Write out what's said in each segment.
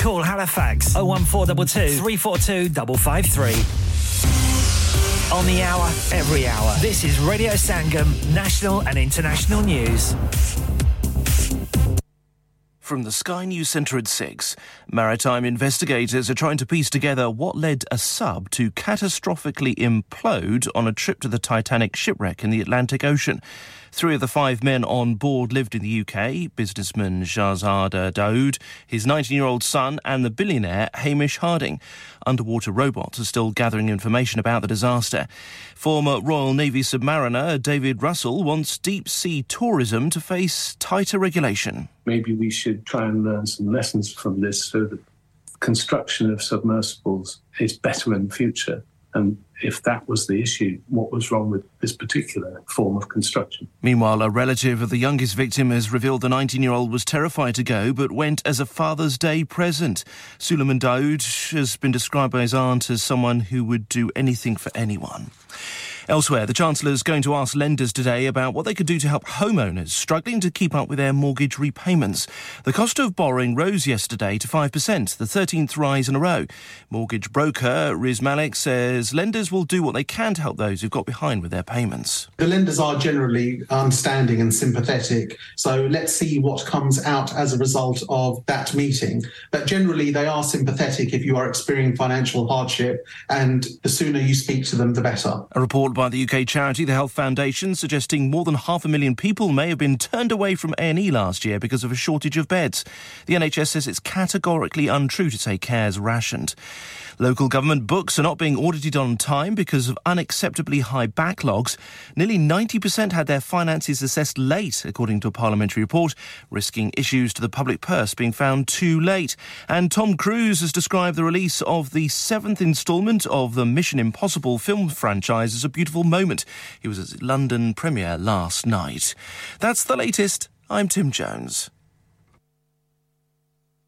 Call Halifax 01422 342 553. On the hour, every hour. This is Radio Sangam, national and international news. From the Sky News Centre at 6, maritime investigators are trying to piece together what led a sub to catastrophically implode on a trip to the Titanic shipwreck in the Atlantic Ocean. 3 of the 5 men on board lived in the UK, businessman Shahzada Dawood, his 19-year-old son and the billionaire Hamish Harding. Underwater robots are still gathering information about the disaster. Former Royal Navy submariner David Russell wants deep-sea tourism to face tighter regulation. Maybe we should try and learn some lessons from this so that construction of submersibles is better in future. And if that was the issue, what was wrong with this particular form of construction? Meanwhile, a relative of the youngest victim has revealed the 19-year-old was terrified to go, but went as a Father's Day present. Suleman Dawood has been described by his aunt as someone who would do anything for anyone. Elsewhere, the Chancellor is going to ask lenders today about what they could do to help homeowners struggling to keep up with their mortgage repayments. The cost of borrowing rose yesterday to 5%, the 13th rise in a row. Mortgage broker Riz Malik says lenders will do what they can to help those who've got behind with their payments. The lenders are generally understanding and sympathetic, so let's see what comes out as a result of that meeting. But generally, they are sympathetic if you are experiencing financial hardship, and the sooner you speak to them, the better. A report by the UK charity The Health Foundation suggesting more than 500,000 people may have been turned away from A&E last year because of a shortage of beds. The NHS says it's categorically untrue to say care's rationed. Local government books are not being audited on time because of unacceptably high backlogs. Nearly 90% had their finances assessed late, according to a parliamentary report, risking issues to the public purse being found too late. And Tom Cruise has described the release of the 7th instalment of the Mission Impossible film franchise as a beautiful moment. He was at the London premiere last night. That's the latest. I'm Tim Jones.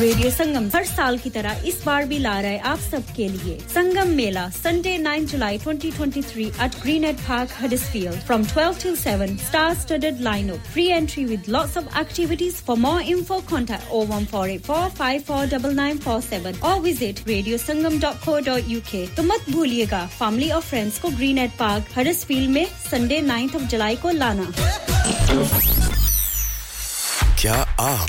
Radio Sangam हर साल की तरह इस बार भी ला रहा है आप सब के लिए संगम मेला Sunday 9 July 2023 at Greenhead Park, Huddersfield from 12 till 7 star-studded lineup free entry with lots of activities for more info contact 01484549947 or visit radiosangam.co.uk तो मत भूलिएगा family और friends को Greenhead Park Huddersfield में Sunday 9th of July को लाना क्या आप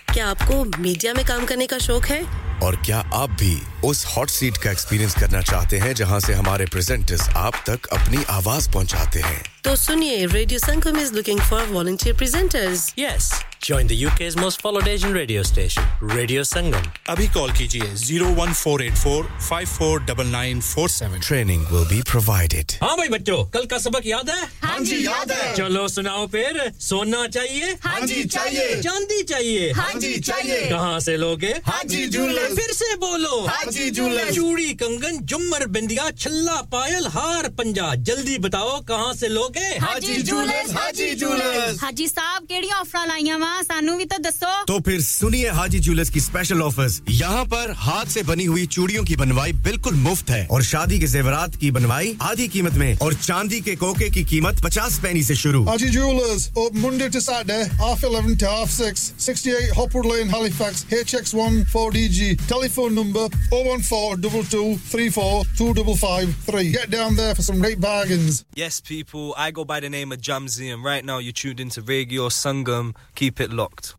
क्या आपको मीडिया में काम करने का शौक है और क्या आप भी उस हॉट सीट का एक्सपीरियंस करना चाहते हैं जहां से हमारे प्रेजेंटर्स आप तक अपनी आवाज पहुंचाते हैं तो सुनिए radio Sangam is looking for volunteer presenters yes join the UK's most followed Asian radio station Radio Sangam abhi call कीजिए 01484549947 training will be provided हां भाई बच्चों कल का सबक याद है हां जी याद है चलो सुनाओ फिर सोना चाहिए हां जी चाहिए चांदी चाहिए हां जी चाहिए कहां से लोगे हां जी झूले फिर से बोलो हाजी झूले चूड़ी कंगन झुमर बिंदिया छल्ला पायल हार पंजा जल्दी बताओ कहां से लोगे हाजी झूले हाजी साहब केडी ऑफर लाईया वा सानू भी तो दसो तो फिर सुनिए हाजी झूले की स्पेशल ऑफर्स यहां पर हाथ से बनी हुई चूड़ियों की बनवाई बिल्कुल मुफ्त है और शादी के ज़ेवरात की बनवाई आधी कीमत में और चांदी के कोके की कीमत 50 पैसे से शुरू Haji jewellers open Monday to Saturday 11:30 to 6 68 Hopwood Lane Halifax HX1 4DG telephone number 01422342553. Get down there for some great bargains. Yes, people, I go by the name of Jamzi, and right now you're tuned into Radio Sangam. Keep it locked.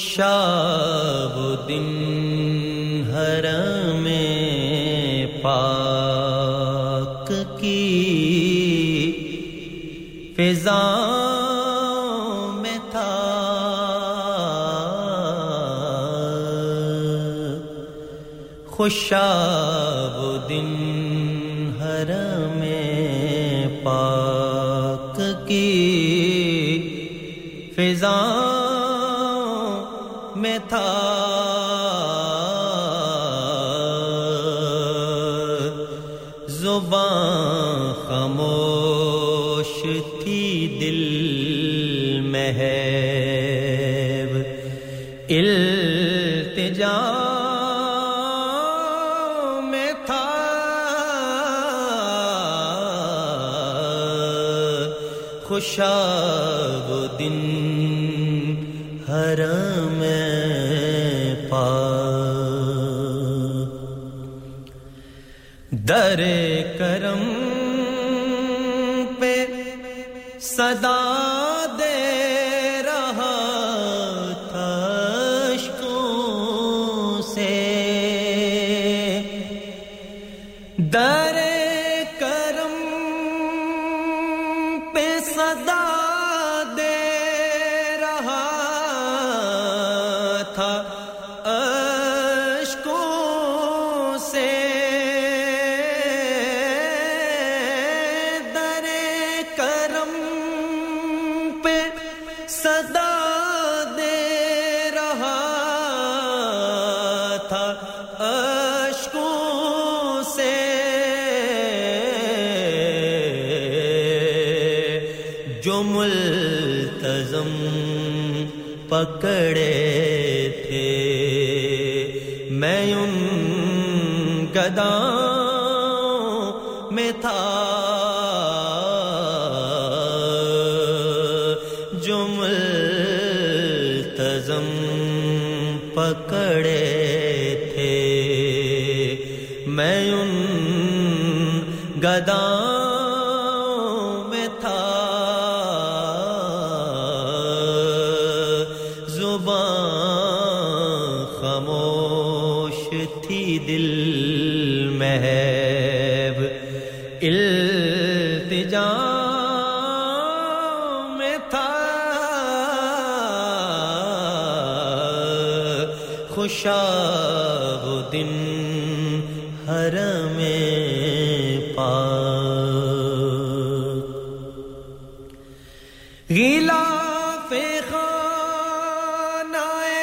شاب दिन हरम पाक की फिजाओं में था खुशाब दिन हरम पाक की फिजाओं था जुबान खामोश थी दिल महव इल्तिजा में था खुशाब दिन हरम दरे करम पे सदा दे रहा था अश्कों से दरे करम पे सदा दे रहा था पकड़े थे मैं उन गदाओं में था जो मुल्तज़म पकड़े थे मैं उन गदाओं शाब दिन हरम पाक गिलाफ खानाए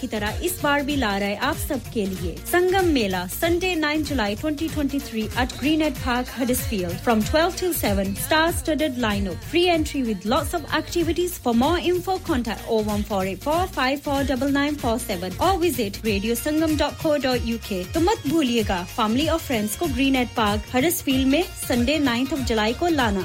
की तरह इस बार भी ला रहा है आप सबके लिए संगम मेला संडे 9 जुलाई 2023 at Greenhead Park, Huddersfield from 12 till 7 star-studded lineup free entry with lots of activities for more info contact 01484549947 or visit radiosangam.co.uk तो मत भूलिएगा family और friends को Greenhead Park, Huddersfield में संडे 9th of जुलाई को लाना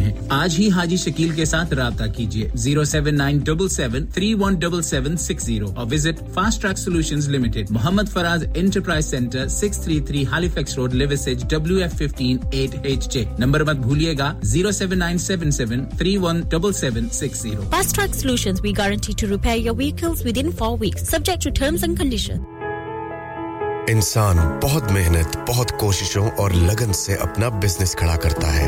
आज ही हाजी शकील के साथ राब्ता कीजिए 07977317760 और visit fast track solutions limited Mohammad Faraz enterprise centre 633 Halifax road Liversedge WF15 8HJ number मत भूलिएगा 07977317760 Fast Track Solutions we guarantee to repair your vehicles within 4 weeks subject to terms and conditions इंसान बहुत मेहनत, बहुत कोशिशों और लगन से अपना बिजनेस खड़ा करता है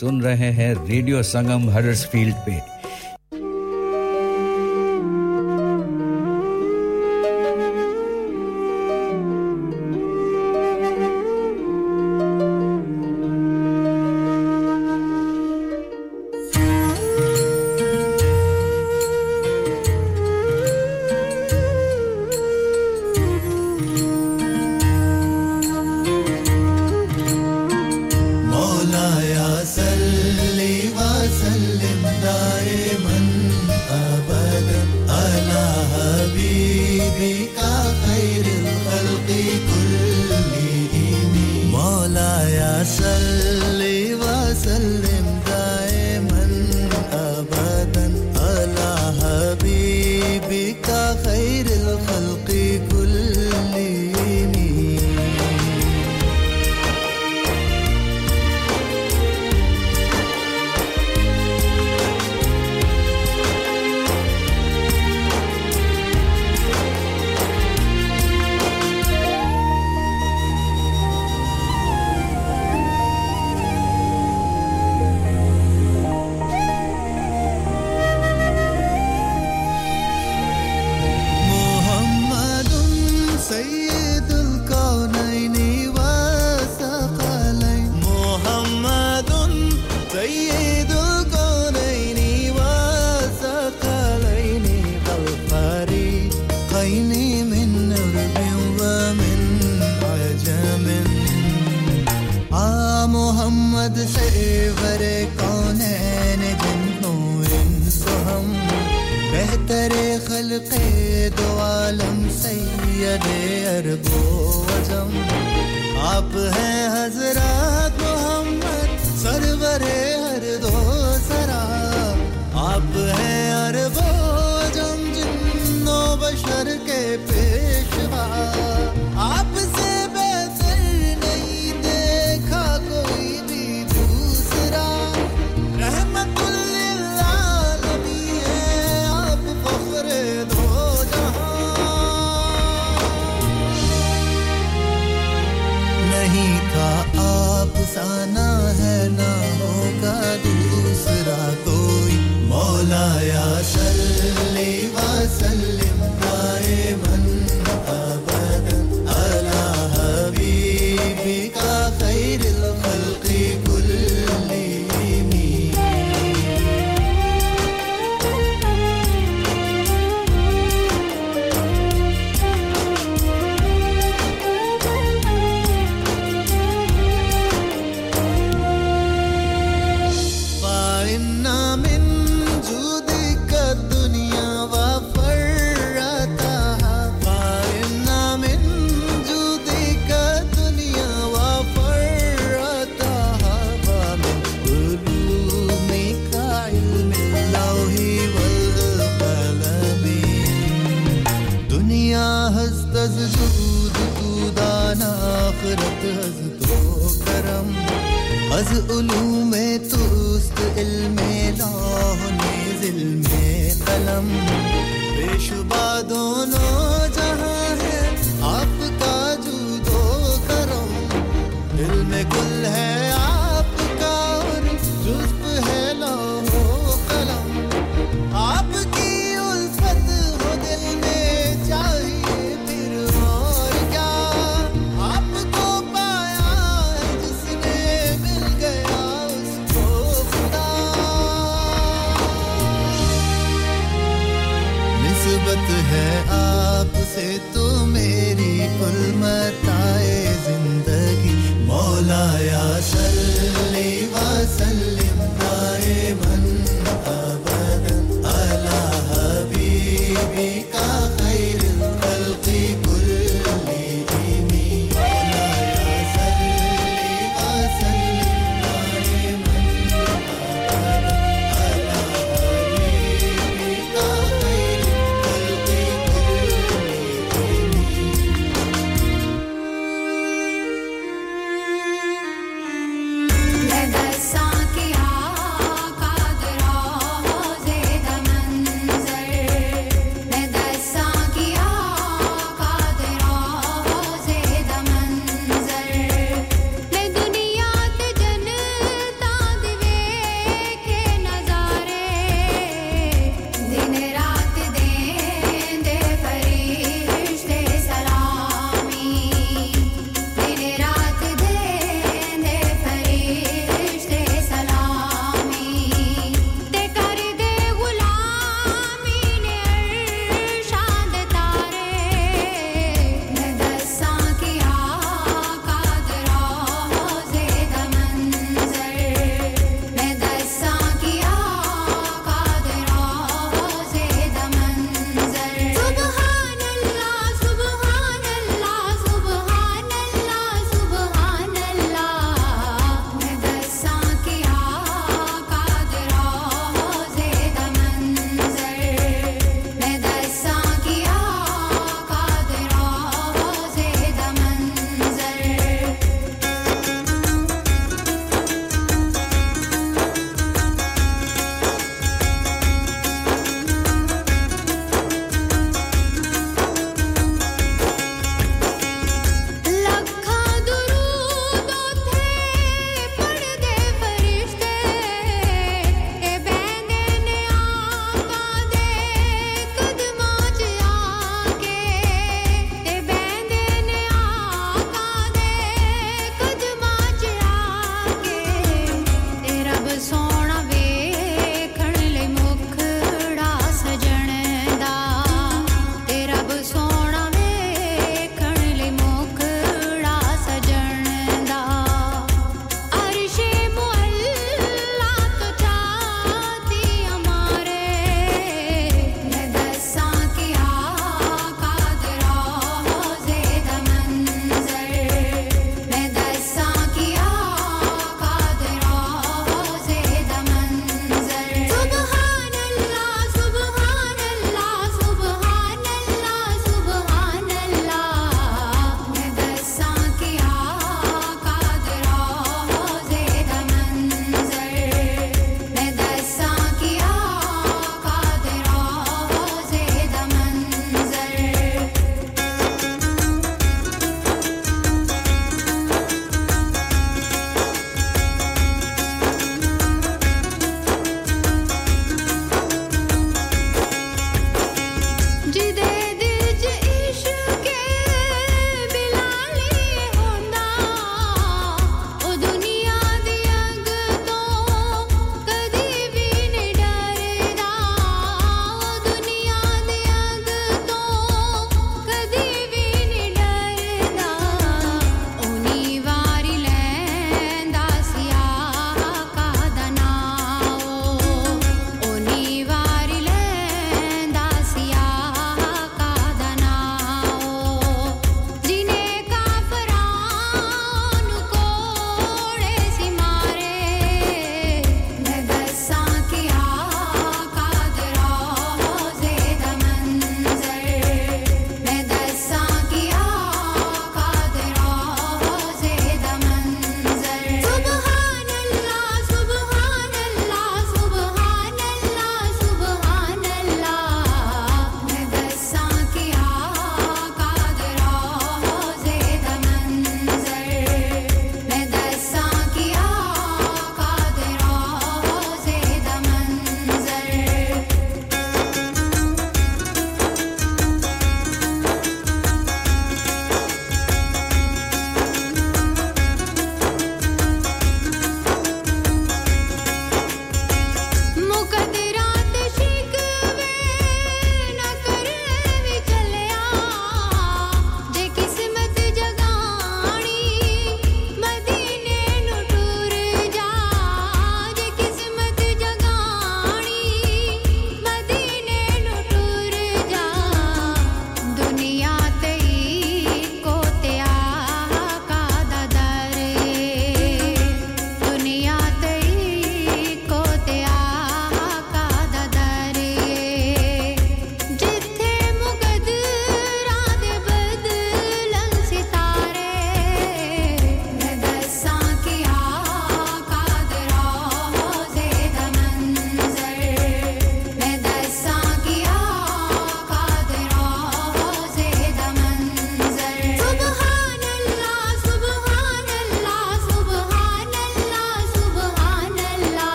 सुन रहे हैं रेडियो संगम हडर्सफील्ड पे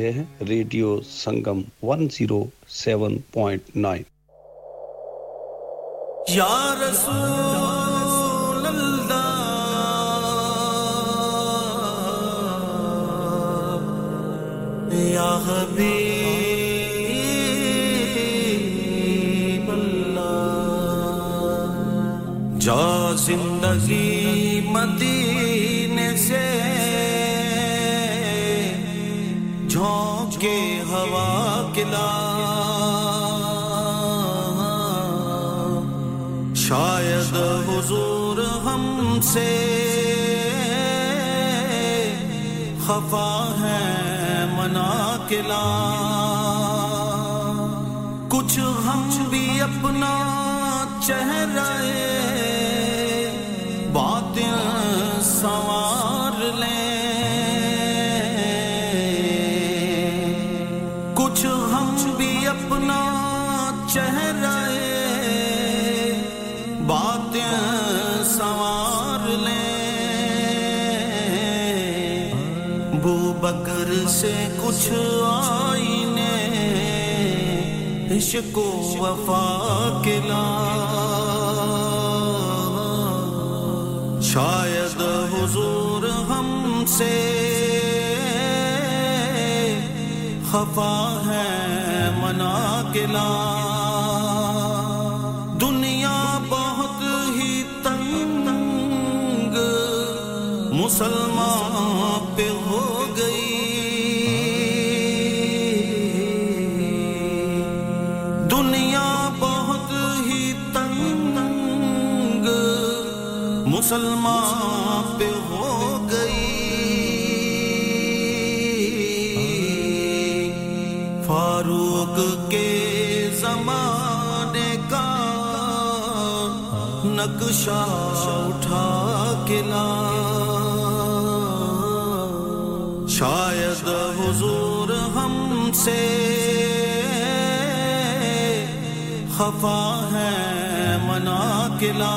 रहे हैं रेडियो संगम 107.9 या रसूल अल्लाह या हबीब जा जिंदगी मदीने से झोंके हवा किला शायद हुजूर हमसे खफा है मना किला कुछ हम भी अपना चेहरा संवार लें कुछ हम भी अपना चेहरा बातें संवार लें अबू बकर से कुछ आईने इश्क़ व वफ़ा के ला शायद हुजूर हमसे खफा है मना गिला दुनिया बहुत ही तंग मुसलमान पे हो गई मुसलमान पे हो गई फारूक के जमाने का नक्शा उठा के ला शायद हुजूर हमसे खफा है मना के ला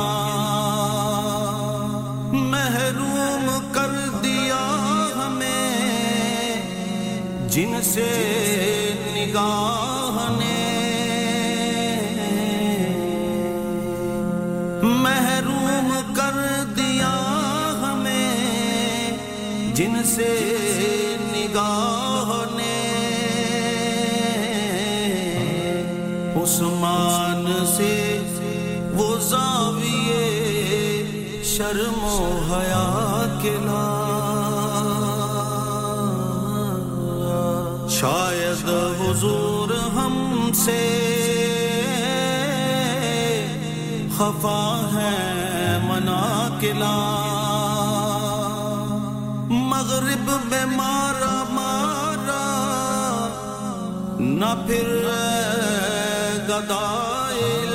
जिनसे निगाह ने महरूम कर दिया हमें जिनसे निगाह ने उस्मान से वो ज़ाविए शर्म ओ हया के ला शायद हुजूर हमसे खफा है मना किला मगरिब में मारा मारा ना फिर गदाइल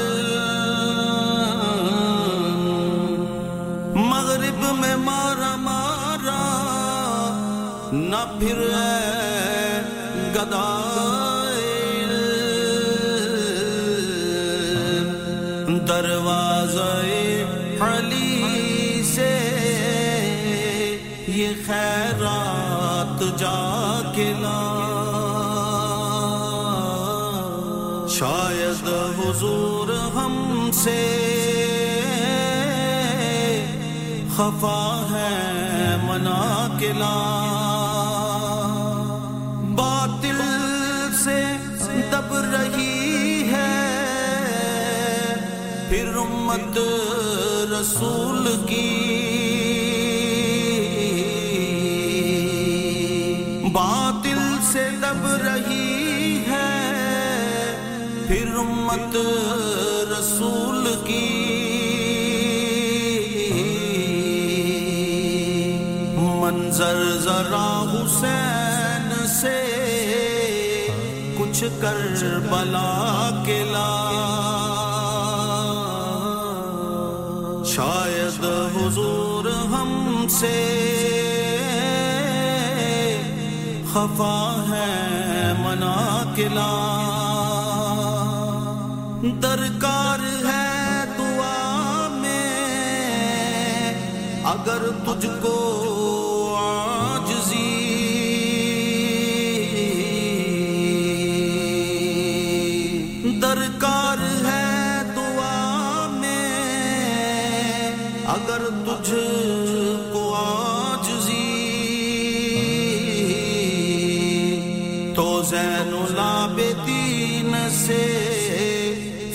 मगरिब में मारा मारा ना फिर दरवाज़े अली से ये खैरात जाके ला शायद हुजूर हमसे खफा है मना के ला दब रही है फिर उम्मत रसूल की बातिल से दब रही है फिर उम्मत रसूल की मंजर जरा हुसैन से करबला के ला शायद हुजूर हमसे खफा है मना के ला दरकार है दुआ में अगर तुझको आजिज़ी दरकार है दुआ में अगर तुझको आजिज़ी तो ज़ैनुल आबिदीन से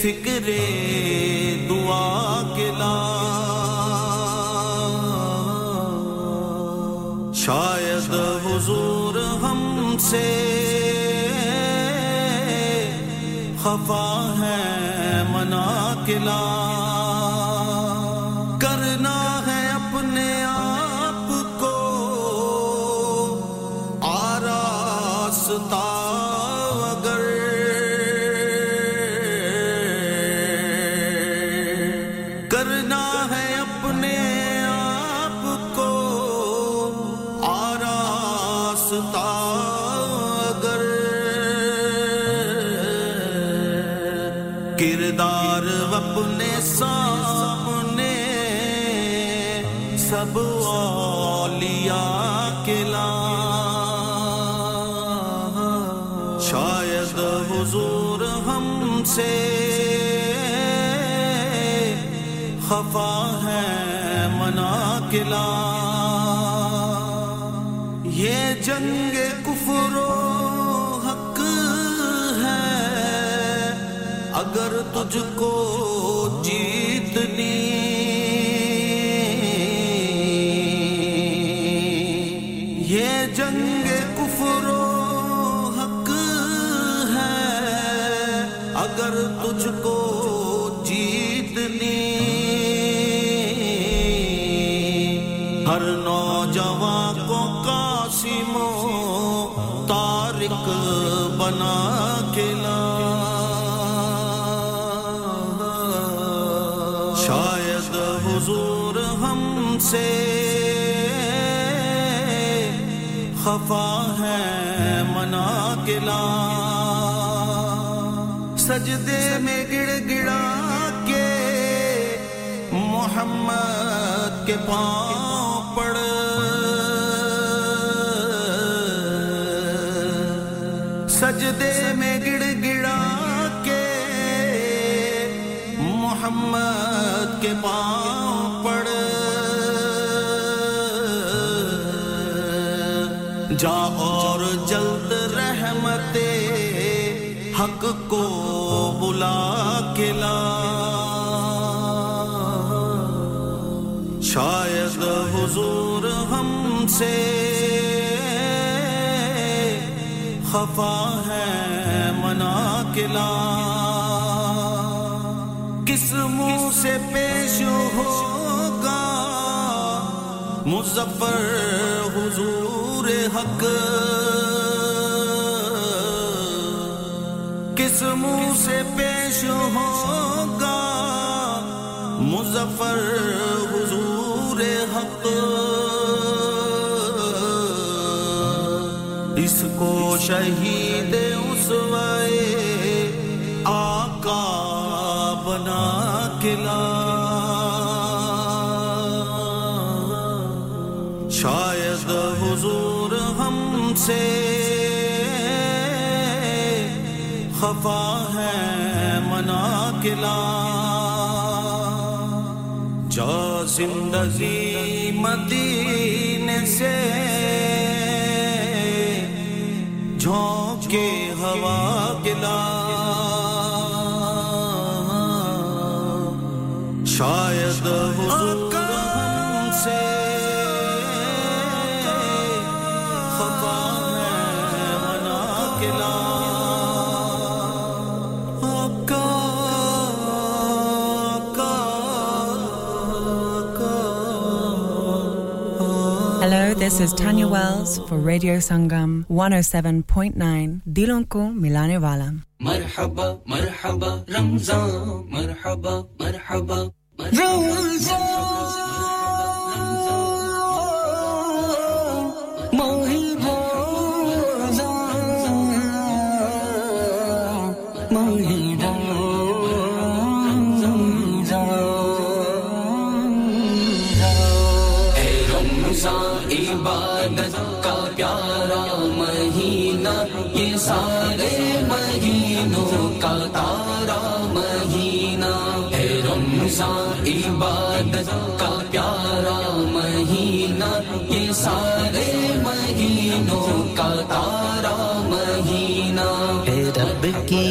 फ़िक्रे दुआ के ला शायद हुजूर हमसे खफा है मना के ला करना है अपने आप को आरास्ता अगर करना है अपने आप को आरास्ता किरदार अपने सामने सब औलिया के ला शायद हुजूर हमसे खफा है मना के ला ये जंग अगर तुझको जीतनी ये जंग कुफ्रो हक है अगर तुझको जीतनी हर नौजवान को कासिमो तारिक बना के ला से खफा है मना के ला सजदे में गिड़गिड़ा के मोहम्मद के पांव पड़ सजदे में गिड़गिड़ा के मोहम्मद के पांव पड़ जा और जल्द रहमते हक को बुला के ला शायद हुजूर हमसे खफा है मना के ला किस मुंह से पेश होगा मुज़फ़्फ़र हुजूर हक किस मुंह से पेश होगा मुज़फ़्फ़र हुजूर हक इसको शहीद उसवाए आका बना के ला शायद हुजूर से खफा है मना के ला जा जिंदगी मदीने से झोंके हवा के ला शायद हुजूर हमसे Hello, this is Tanya Wells for Radio Sangam 107.9 Dilon ko milane wala Marhaba marhaba Ramzan marhaba marhaba Ramzan इबादत का प्यारा महीना ये सारे महीनों का तारा इबादत का प्यारा महीना ये सारे महीनों का तारा महीना ए रब की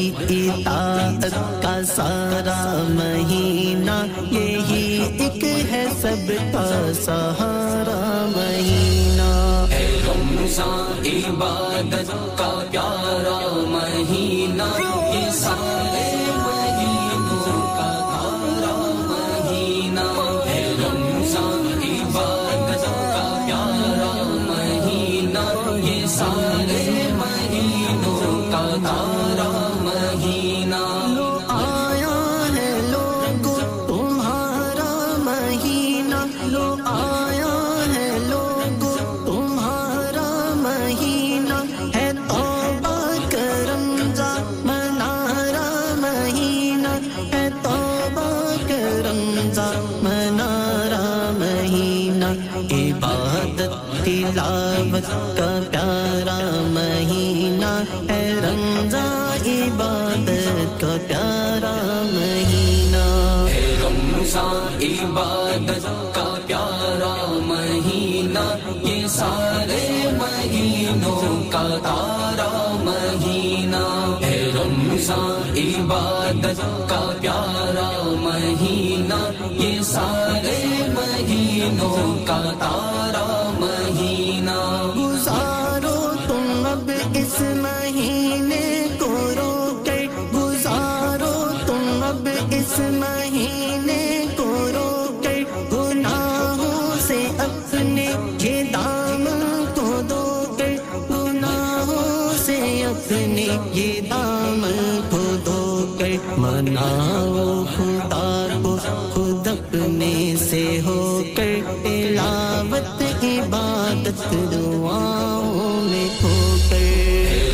इताअत का सारा महीना यही एक है सबका सहारा महीना ए रमजान इबादत का प्यारा महीना ये सारे तिलावत का प्यारा महीना है रमजान इबादत का प्यारा महीना है रमजान इबादत का प्यारा महीना ये सारे महीनों का तारा महीना है रमजान इबादत का प्यारा महीना ये सारे महीनों का तारा महीना गुजारो तुम अब इस महीने को रो के गुजारो तुम अब इस महीने को रो के गुनाहों से अपने ये दामन को दो के गुनाहों से अपने ये दामन को दो के मनाओ खुदा को खुद अपने से होकर तिलावत इबादत दुआओं में होकर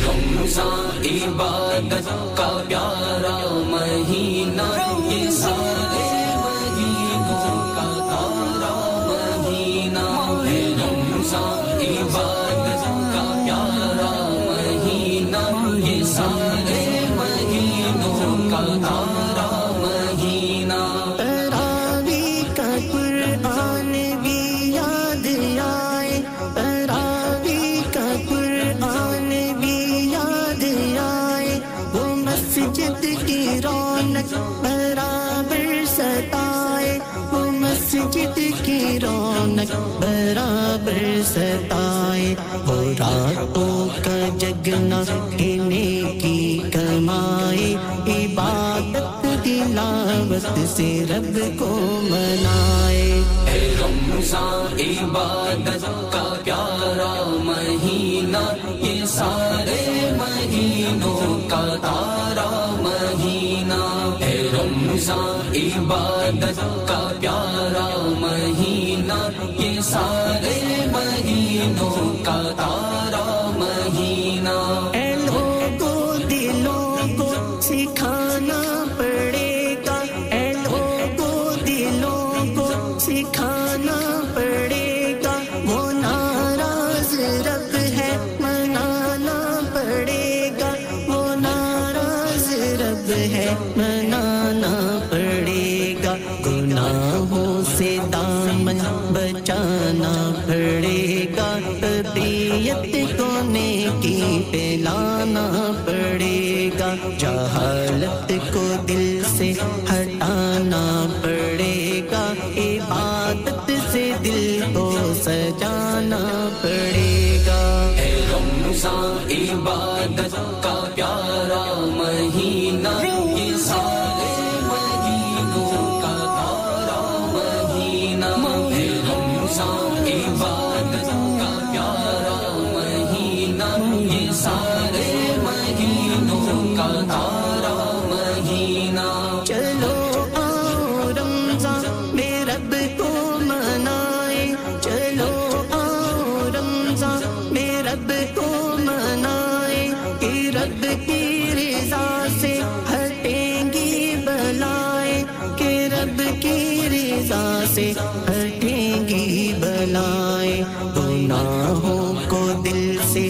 रमजान इबादत का प्यारा महीना ये सारे महीनों का तारा महीना रमजान इबादत का प्यारा महीना ये सारे महीनों का तारा महीना बराबर सताए वो मस्जिद की रौनक बराबर सताए वो रातों का जगना इन्हीं की कमाई इबादत तिलावत से रब को मनाए ए रमजान इबादत का प्यारा महीना ये सारे महीनों का तारा महीना है रमजान इबादत का प्यारा महीना ये सारे महीनों का तारा महीना ए लोगों दिलों को सिखाना पड़ेगा ए लोगों दिलों को सिखाना पड़ेगा वो नाराज रब है मनाना पड़ेगा वो नाराज रब है मनाना पड़ेगा गुनाहों से दामन बचाना पड़ेगा तबीयत को नेकी पे लाना पड़ेगा जहालत को दिल से हटाना पड़ेगा इबादत से दिल को सजाना पड़ेगा ए रमजान इबादत का प्यारा महीना ये सारे महीनों का तारा महीना ए रमजान इबादत का प्यारा महीना ये सारे महीनों का तारा महीना चलो आओ रमजान में रब को मनाए चलो आओ रमजान में रब को मनाए कि रब की रज़ा से हटेंगी बलाएं कि रब की रज़ा से हटेंगी बलाएं गुनाहों को दिल से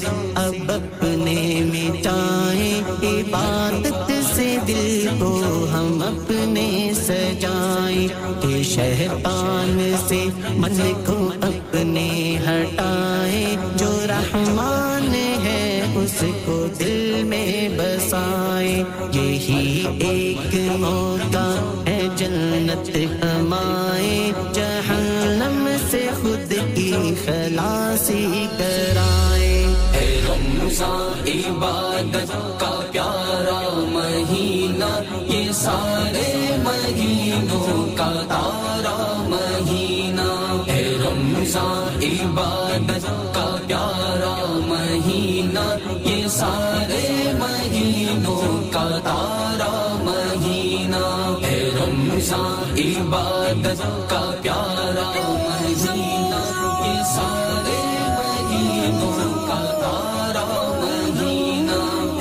अब अपने मिटाएं इबादत से दिल को हम अपने सजाए के शैतान से मन को अपने हटाए जो रहमान है उसको दिल में बसाए यही एक मौका है जन्नत कमाए जहन्नम से खुद की खलासी कराए ऐ रमजान इबादत का प्यारा महीना ये सारे महीनों का तारा महीना ऐ रमजान इबादत का प्यारा महीना ये सारे महीनों का तारा महीना ऐ रमजान इबादत का प्यारा महीना ये सारे महीनों का तारा महीना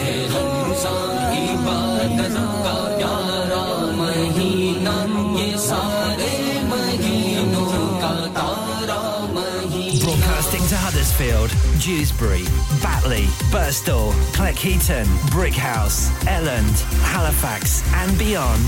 ऐ रमजान इबादत का प्यारा महीना ये सारे महीनों का तारा महीना Broadcasting to Huddersfield, Dewsbury, Batley, Birstall, Cleckheaton, Brickhouse, Elland, Halifax and beyond